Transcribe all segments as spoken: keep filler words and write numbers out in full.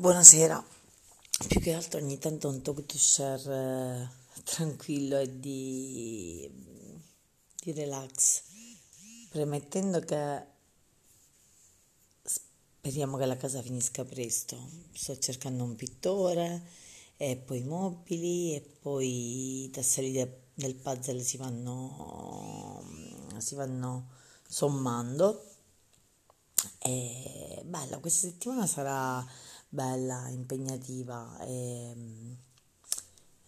Buonasera, più che altro ogni tanto un talk to share eh, tranquillo e di, di relax, premettendo che speriamo che la casa finisca presto. Sto cercando un pittore e poi mobili e poi i tasselli de, del puzzle si vanno, si vanno sommando. E bella, questa settimana sarà bella, impegnativa, e,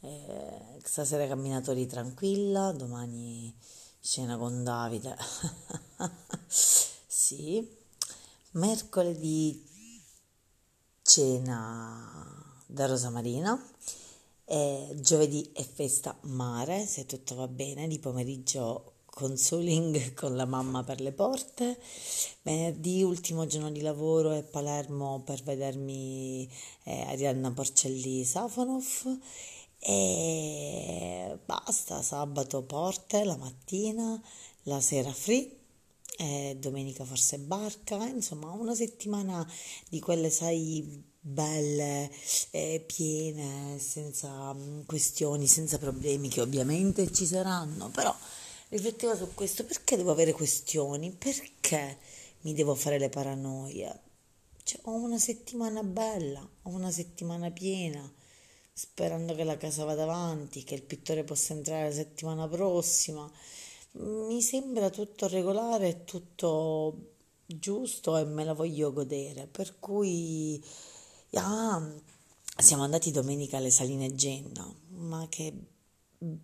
e, stasera camminatori tranquilla, domani cena con Davide sì, mercoledì cena da Rosa Marina e giovedì è festa mare, se tutto va bene, di pomeriggio consoling con la mamma per le porte. Venerdì ultimo giorno di lavoro è Palermo per vedermi eh, Arianna Porcelli Safonov e basta. Sabato porte la mattina, la sera free, eh, domenica forse barca, insomma una settimana di quelle sai belle, eh, piene, senza mh, questioni, senza problemi che ovviamente ci saranno, però rifletteva su questo: perché devo avere questioni? Perché mi devo fare le paranoie? Cioè, ho una settimana bella, ho una settimana piena, sperando che la casa vada avanti, che il pittore possa entrare la settimana prossima. Mi sembra tutto regolare, tutto giusto e me la voglio godere. Per cui ah, siamo andati domenica alle Saline Genna, ma che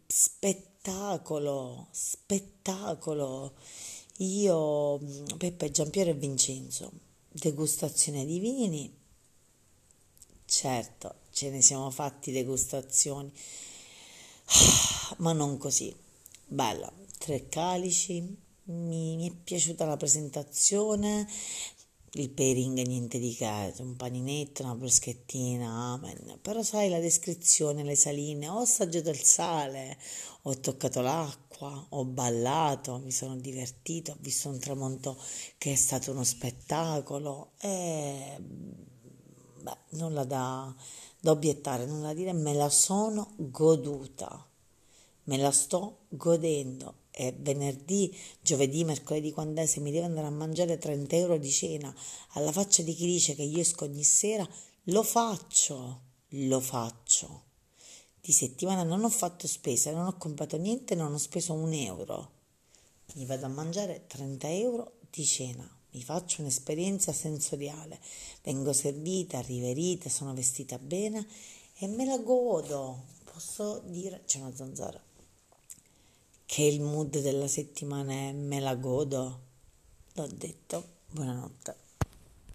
spettacolo! Spettacolo, spettacolo, io, Peppe, Giampiero e Vincenzo, degustazione di vini, certo ce ne siamo fatti degustazioni, ma non così, bella, tre calici, mi, mi è piaciuta la presentazione, il pairing niente di che, un paninetto, una bruschettina, amen. Però sai la descrizione, le saline, ho assaggiato il sale, ho toccato l'acqua, ho ballato, mi sono divertito, ho visto un tramonto che è stato uno spettacolo e beh, nulla da, da obiettare, nulla da dire, me la sono goduta, me la sto godendo. E venerdì, giovedì, mercoledì, quando è, se mi devo andare a mangiare trenta euro di cena alla faccia di chi dice che io esco ogni sera, lo faccio, lo faccio. Di settimana non ho fatto spesa, non ho comprato niente, non ho speso un euro. Mi vado a mangiare trenta euro di cena, mi faccio un'esperienza sensoriale, vengo servita, riverita, sono vestita bene e me la godo. Posso dire, c'è una zanzara, che il mood della settimana è me la godo. L'ho detto, buonanotte.